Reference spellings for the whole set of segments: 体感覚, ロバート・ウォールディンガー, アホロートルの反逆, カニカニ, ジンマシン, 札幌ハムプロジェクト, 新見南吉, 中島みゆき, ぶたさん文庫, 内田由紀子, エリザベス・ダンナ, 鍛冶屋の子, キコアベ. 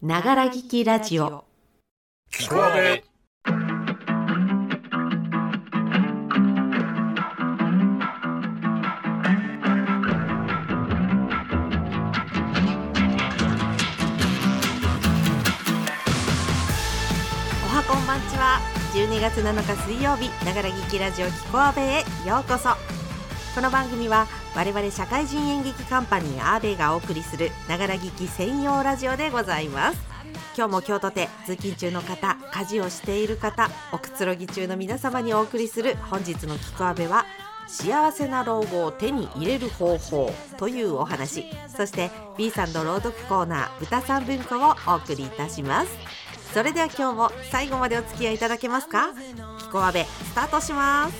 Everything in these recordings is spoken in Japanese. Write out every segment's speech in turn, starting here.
ながら聞きラジオ聞こえ12月7日水曜日、ながら劇ラジオキコアベへようこそ。この番組は我々社会人演劇カンパニーアーベがお送りするながら劇専用ラジオでございます。今日も今日とて通勤中の方、家事をしている方、おくつろぎ中の皆様にお送りする本日のキコアベは、幸せな老後を手に入れる方法というお話、そして B さんの朗読コーナー豚さん文庫をお送りいたします。それでは今日も最後までお付き合いいただけますか。きこあべスタートします。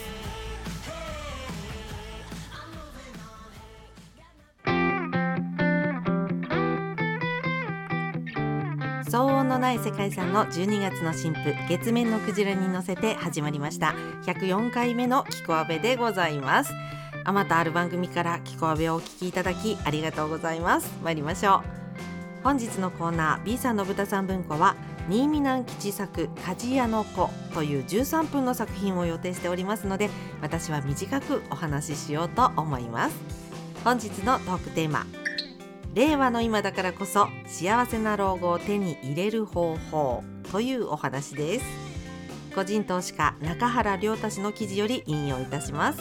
騒音のない世界遺産の12月の新婦月面のクジラに乗せて始まりました104回目のきこあべでございます。あまたある番組からきこあべをお聞きいただきありがとうございます。参りましょう。本日のコーナー B さんの豚さん文庫は新見南吉作鍛冶屋の子という13分の作品を予定しておりますので、私は短くお話ししようと思います。本日のトークテーマ、令和の今だからこそ幸せな老後を手に入れる方法というお話です。個人投資家中原良太氏の記事より引用いたします。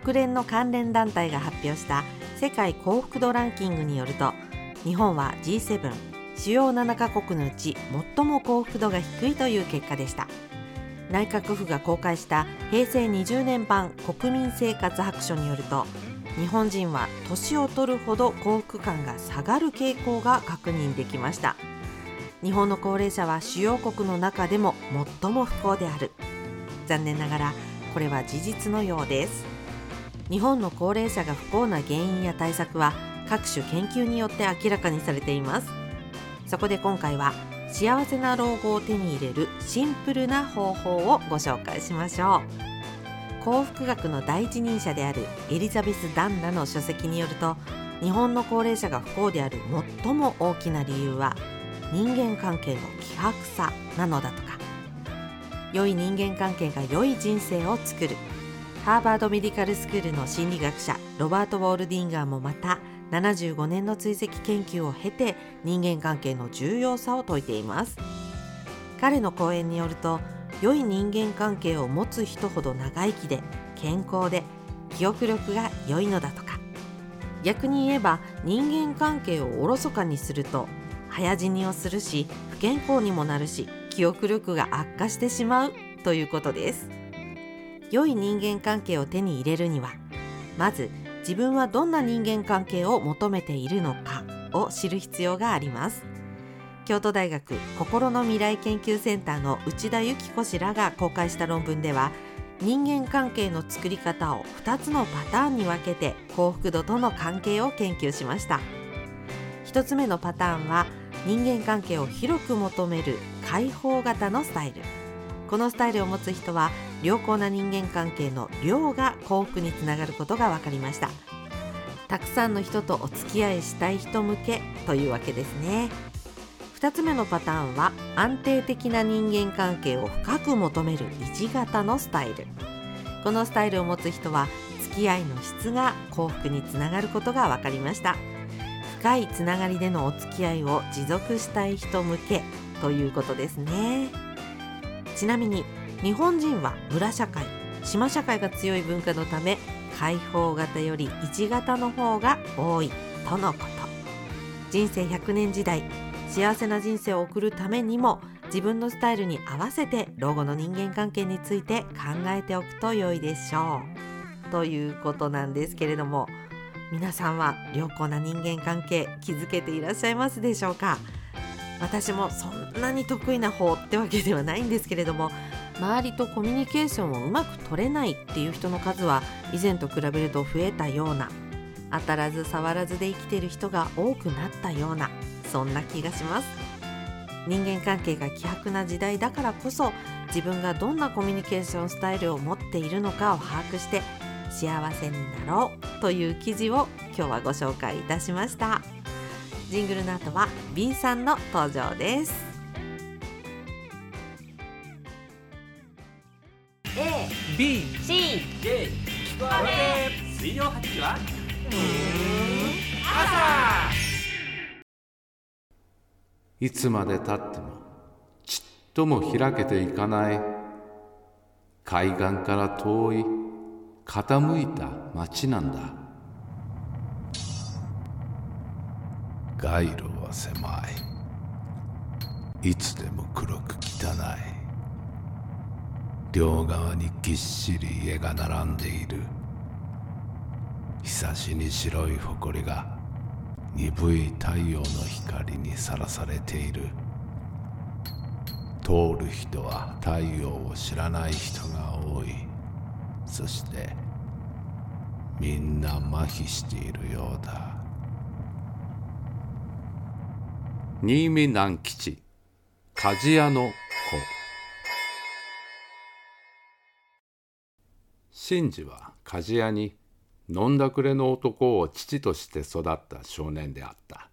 国連の関連団体が発表した世界幸福度ランキングによると、日本は G7主要7カ国のうち最も幸福度が低いという結果でした。内閣府が公開した平成20年版国民生活白書によると、日本人は年を取るほど幸福感が下がる傾向が確認できました。日本の高齢者は主要国の中でも最も不幸である。残念ながらこれは事実のようです。日本の高齢者が不幸な原因や対策は各種研究によって明らかにされています。そこで今回は幸せな老後を手に入れるシンプルな方法をご紹介しましょう。幸福学の第一人者であるエリザベス・ダンナの書籍によると、日本の高齢者が不幸である最も大きな理由は人間関係の希薄さなのだとか、良い人間関係が良い人生を作る。ハーバードメディカルスクールの心理学者ロバート・ウォールディンガーもまた75年の追跡研究を経て人間関係の重要さを説いています。彼の講演によると、良い人間関係を持つ人ほど長生きで健康で記憶力が良いのだとか、逆に言えば人間関係をおろそかにすると早死にをするし、不健康にもなるし、記憶力が悪化してしまうということです。良い人間関係を手に入れるには、まず自分はどんな人間関係を求めているのかを知る必要があります。京都大学心の未来研究センターの内田由紀子氏らが公開した論文では、人間関係の作り方を2つのパターンに分けて幸福度との関係を研究しました。1つ目のパターンは人間関係を広く求める開放型のスタイル。このスタイルを持つ人は良好な人間関係の量が幸福につながることが分かりました。たくさんの人とお付き合いしたい人向けというわけですね。2つ目のパターンは安定的な人間関係を深く求める維持型のスタイル。このスタイルを持つ人は付き合いの質が幸福につながることが分かりました。深いつながりでのお付き合いを持続したい人向けということですね。ちなみに日本人は村社会、島社会が強い文化のため、開放型より維持型の方が多いとのこと。人生100年時代、幸せな人生を送るためにも、自分のスタイルに合わせて老後の人間関係について考えておくと良いでしょう。ということなんですけれども、皆さんは良好な人間関係築けていらっしゃいますでしょうか。私もそんなに得意な方ってわけではないんですけれども、周りとコミュニケーションをうまく取れないっていう人の数は以前と比べると増えたような、当たらず触らずで生きている人が多くなったような、そんな気がします。人間関係が希薄な時代だからこそ、自分がどんなコミュニケーションスタイルを持っているのかを把握して幸せになろうという記事を今日はご紹介いたしました。ジングルの後は B さんの登場です。 A B C J 聞こえる水曜8時は朝。いつまでたってもちっとも開けていかない海岸から遠い傾いた町なんだ。街路は狭い。いつでも黒く汚い。両側にぎっしり家が並んでいる。ひさしに白い埃が鈍い太陽の光にさらされている。通る人は太陽を知らない人が多い。そしてみんな麻痺しているようだ。新見南吉鍛冶屋の子。真治は鍛冶屋に飲んだくれの男を父として育った少年であった。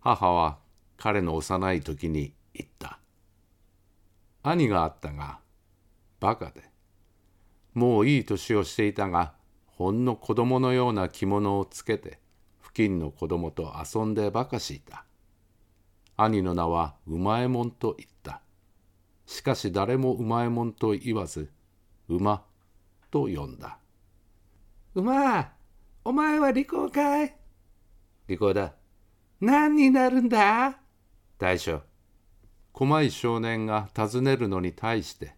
母は彼の幼い時に言った。兄があったがバカで、もういい年をしていたが、ほんの子供のような着物をつけて付近の子供と遊んでばかしいた。兄の名はうまえもんと言った。しかし誰もうまえもんと言わず、うまと呼んだ。うま、お前は利口かい？利口だ。何になるんだ？大将。小い少年が尋ねるのに対して、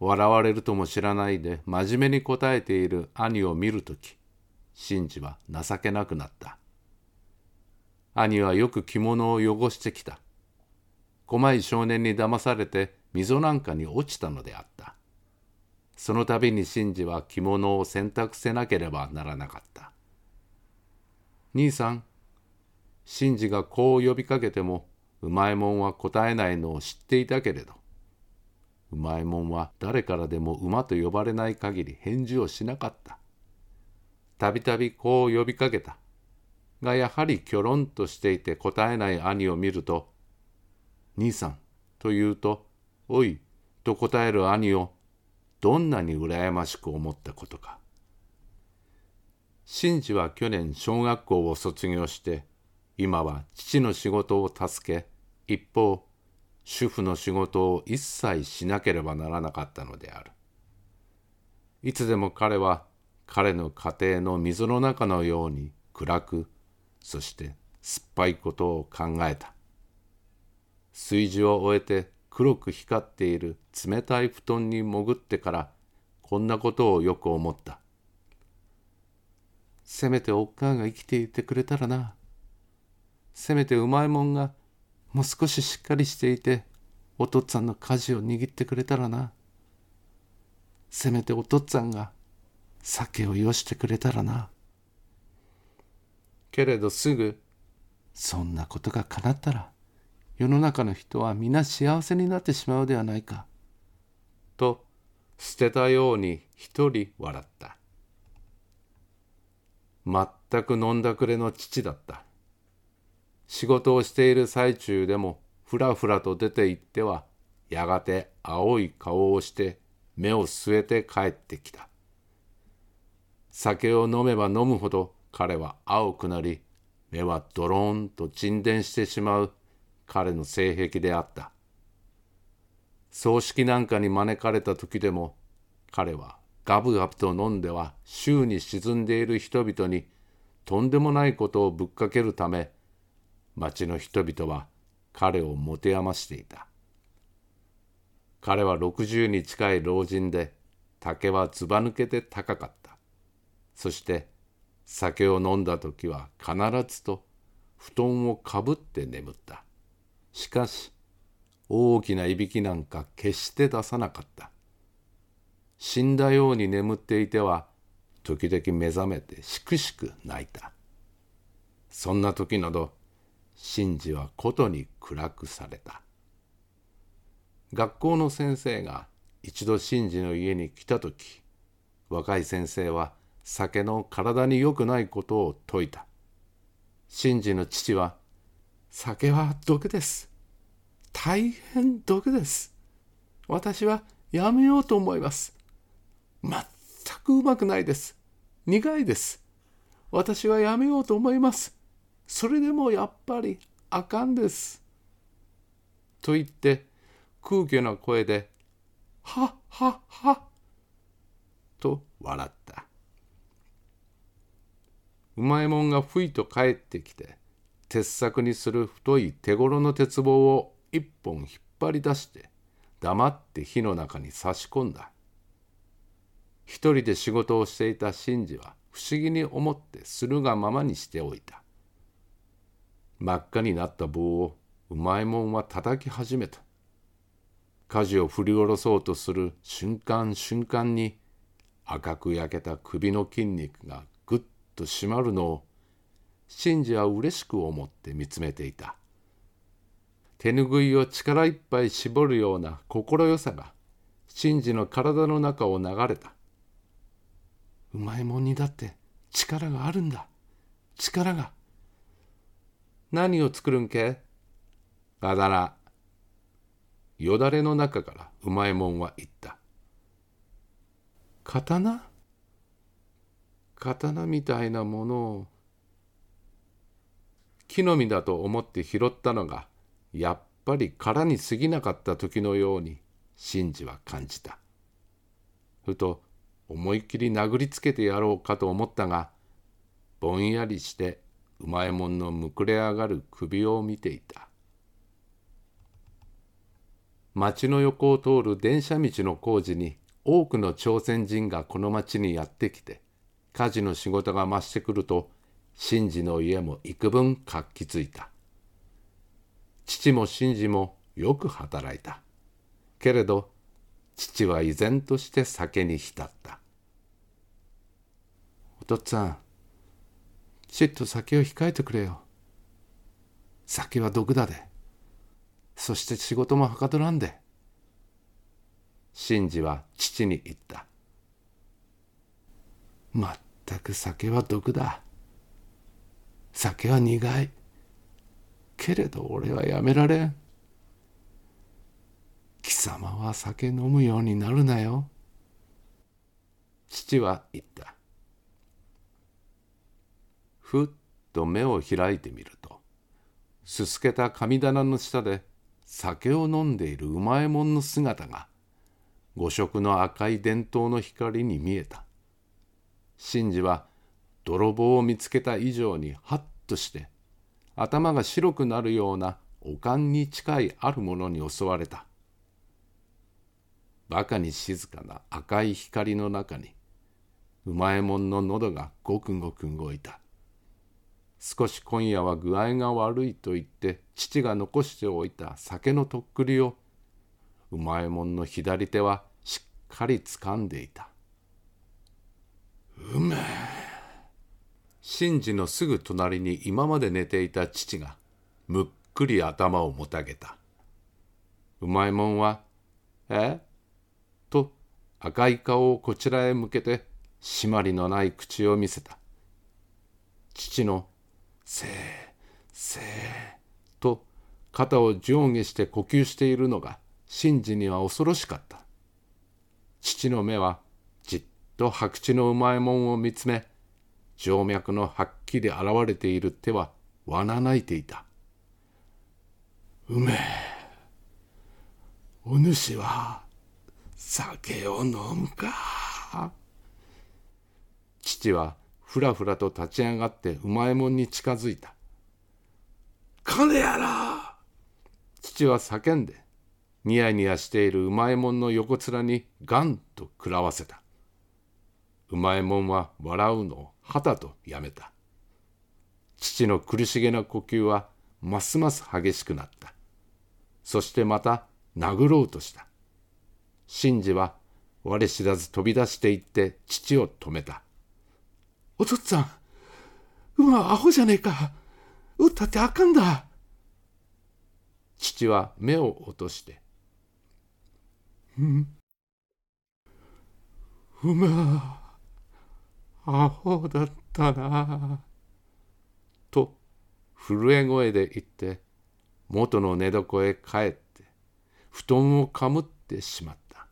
笑われるとも知らないで真面目に答えている兄を見るとき、真治は情けなくなった。兄はよく着物を汚してきた。小い少年に騙されて溝なんかに落ちたのであった。その度に真治は着物を洗濯せなければならなかった。兄さん、真治がこう呼びかけても、うまいもんは答えないのを知っていたけれど、うまいもんは誰からでも馬と呼ばれない限り返事をしなかった。たびたびこう呼びかけた。がやはりきょろんとしていて答えない兄を見ると、兄さんと言うと、おいと答える兄を、どんなに羨ましく思ったことか。真治は去年小学校を卒業して、今は父の仕事を助け、一方、主婦の仕事を一切しなければならなかったのである。いつでも彼は彼の家庭の溝の中のように暗く、そして酸っぱいことを考えた。炊事を終えて、黒く光っている冷たい布団に潜ってからこんなことをよく思った。せめておっかあが生きていてくれたらな。せめてうまいもんがもう少ししっかりしていてお父っつぁんの舵を握ってくれたらな。せめてお父っつぁんが酒をよしてくれたらな。けれどすぐそんなことが叶ったら世の中の人は皆幸せになってしまうではないか。と、捨てたように一人笑った。全く飲んだくれの父だった。仕事をしている最中でも、ふらふらと出て行っては、やがて青い顔をして、目を据えて帰ってきた。酒を飲めば飲むほど、彼は青くなり、目はドローンと沈殿してしまう。彼の性癖であった。葬式なんかに招かれた時でも、彼はガブガブと飲んでは宙に沈んでいる人々にとんでもないことをぶっかけるため、町の人々は彼を持て余していた。彼は60に近い老人で、丈はずば抜けて高かった。そして酒を飲んだ時は必ずと布団をかぶって眠った。しかし、大きないびきなんか決して出さなかった。死んだように眠っていては、時々目覚めてしくしく泣いた。そんな時など、真治はことに暗くされた。学校の先生が一度真治の家に来た時、若い先生は酒の体に良くないことを説いた。真治の父は、酒は毒です。大変毒です。私はやめようと思います。全くうまくないです。苦いです。私はやめようと思います。それでもやっぱりあかんです。と言って空虚な声ではっはっはっと笑った。うまいもんがふいと帰ってきて、鉄柵にする太い手ごろの鉄棒を一本引っ張り出して、黙って火の中に差し込んだ。一人で仕事をしていた真治は不思議に思ってするがままにしておいた。真っ赤になった棒をうまいもんは叩き始めた。舵を振り下ろそうとする瞬間瞬間に、赤く焼けた首の筋肉がぐっと締まるのを真治は嬉しく思って見つめていた。手ぬぐいを力いっぱい絞るような心よさが真治の体の中を流れた。うまいもんにだって力があるんだ。力が。何を作るんけ？あだ名。よだれの中からうまいもんは言った。刀？刀みたいなものを。木の実だと思って拾ったのが、やっぱり殻に過ぎなかった時のように、真治は感じた。ふと思いっきり殴りつけてやろうかと思ったが、ぼんやりしてうまいもんのむくれ上がる首を見ていた。町の横を通る電車道の工事に、多くの朝鮮人がこの町にやってきて、家事の仕事が増してくると、真治の家も幾分活気づいた。父も真治もよく働いた。けれど、父は依然として酒に浸った。お父っつぁん、ちっと酒を控えてくれよ。酒は毒だで。そして仕事もはかどらんで。真治は父に言った。まったく酒は毒だ。酒は苦い。けれど俺はやめられん。貴様は酒飲むようになるなよ。父は言った。ふっと目を開いてみると、すすけた神棚の下で酒を飲んでいるうまいもんの姿が、五色の赤い電灯の光に見えた。真治は泥棒を見つけた以上にハッとして、頭が白くなるようなおかんに近いあるものに襲われた。バカに静かな赤い光の中に、うまえもんの喉がごくごく動いた。少し今夜は具合が悪いと言って、父が残しておいた酒のとっくりを、うまえもんの左手はしっかり掴んでいた。うめえ。真治のすぐ隣に今まで寝ていた父がむっくり頭をもたげた。うまいもんは「え？」と赤い顔をこちらへ向けて締まりのない口を見せた。父の「せーせー」と肩を上下して呼吸しているのが真治には恐ろしかった。父の目はじっと白痴のうまいもんを見つめ、静脈のはっきり現れている手はわなないていた。うめえ、お主は酒を飲むか。父はふらふらと立ち上がってうまいもんに近づいた。金やら。父は叫んで、ニヤニヤしているうまいもんの横面にガンと食らわせた。うまいもんは笑うのをはたとやめた。父の苦しげな呼吸はますます激しくなった。そしてまた殴ろうとした。真治は我知らず飛び出していって父を止めた。お父っつぁん、馬はアホじゃねえか。撃ったってあかんだ。父は目を落として、馬はアホだったなと震え声で言って元の寝床へ帰って布団をかむってしまった。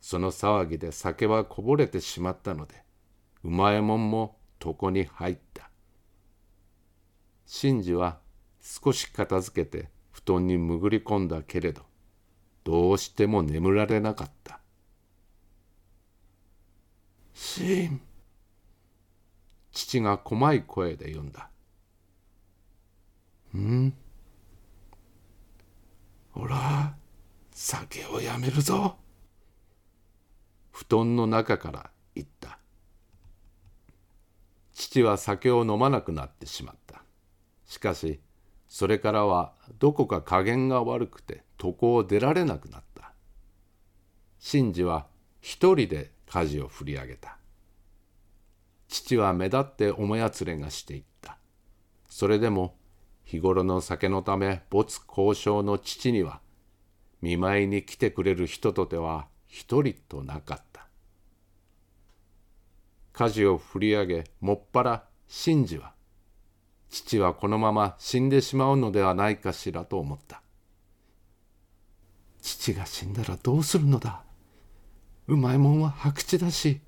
その騒ぎで酒はこぼれてしまったので、うまえもんも床に入った。真治は少し片付けて布団に潜り込んだけれど、どうしても眠られなかった。シン、父がこまい声で呼んだ。ん？ほら、酒をやめるぞ。布団の中から言った。父は酒を飲まなくなってしまった。しかし、それからはどこか加減が悪くて床を出られなくなった。真治は一人で舵を振り上げた。父は目立って思やつれがしていった。それでも日頃の酒のため没交渉の父には、見舞いに来てくれる人とては一人となかった。舵を振り上げ、もっぱら真治は、父はこのまま死んでしまうのではないかしらと思った。父が死んだらどうするのだ。うまいもんは白痴だし。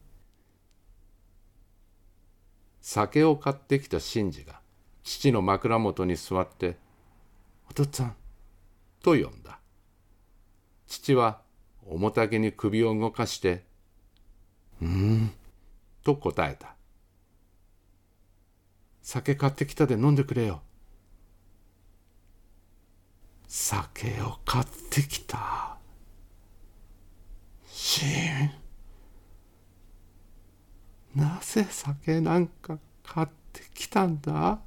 酒を買ってきた真治が父の枕元に座って「お父っつぁん」と呼んだ。父は重たげに首を動かして「うーん」と答えた。「酒買ってきたで飲んでくれよ」。酒を買ってきた。シーン、なぜ酒なんか買ってきたんだ。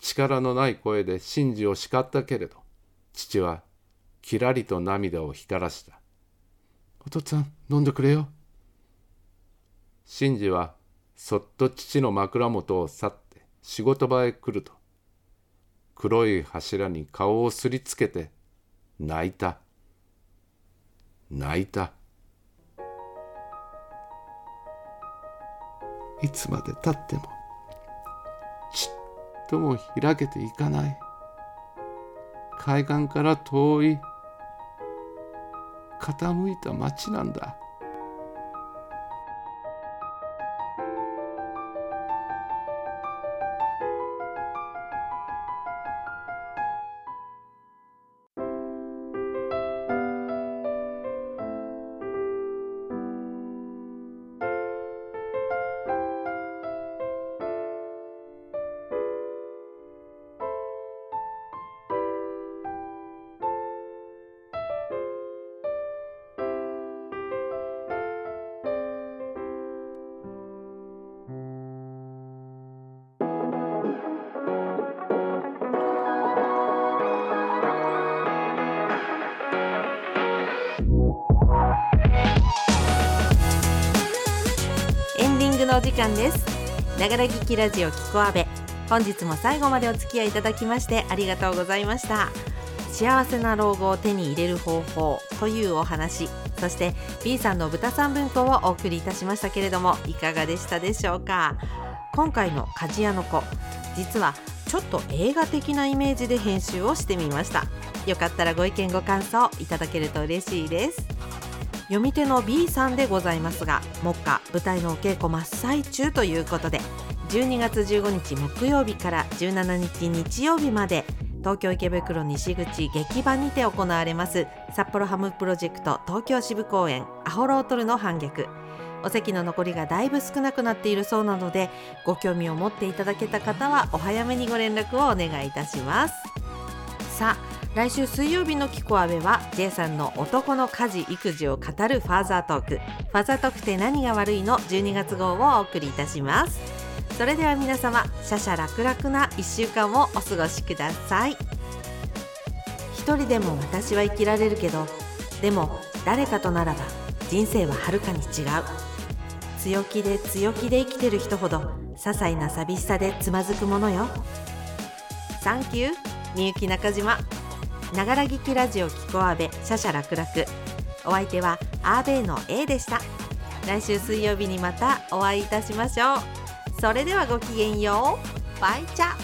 力のない声で真治を叱ったけれど、父はきらりと涙を光らした。お父っつぁん、飲んでくれよ。真治はそっと父の枕元を去って仕事場へ来ると、黒い柱に顔をすりつけて泣いた。いつまでたってもちっとも開けていかない、海岸から遠い傾いた町なんだ。お時間です。ながら聞きラジオきこあべ、本日も最後までお付き合いいただきましてありがとうございました。幸せな老後を手に入れる方法というお話、そして B さんの豚さん文庫をお送りいたしましたけれども、いかがでしたでしょうか。今回の鍛冶屋の子、実はちょっと映画的なイメージで編集をしてみました。よかったらご意見ご感想いただけると嬉しいです。読み手の B さんでございますが、目下舞台のお稽古真っ最中ということで、12月15日木曜日から17日日曜日まで東京池袋西口劇場にて行われます札幌ハムプロジェクト東京支部公演アホロートルの反逆。お席の残りがだいぶ少なくなっているそうなので、ご興味を持っていただけた方はお早めにご連絡をお願いいたします。さあ、来週水曜日のきこあべは J さんの男の家事育児を語るファーザートーク、ファーザートークって何が悪いの12月号をお送りいたします。それでは皆様、シャシャラクラクな1週間をお過ごしください。一人でも私は生きられるけど、でも誰かとならば人生ははるかに違う。強気で強気で生きてる人ほど些細な寂しさでつまずくものよ。サンキュー、みゆき中島。ながら聞きラジオきこあべ、シャシャラクラク、お相手はアーベイの A でした。来週水曜日にまたお会いいたしましょう。それではごきげんよう。バイチャ。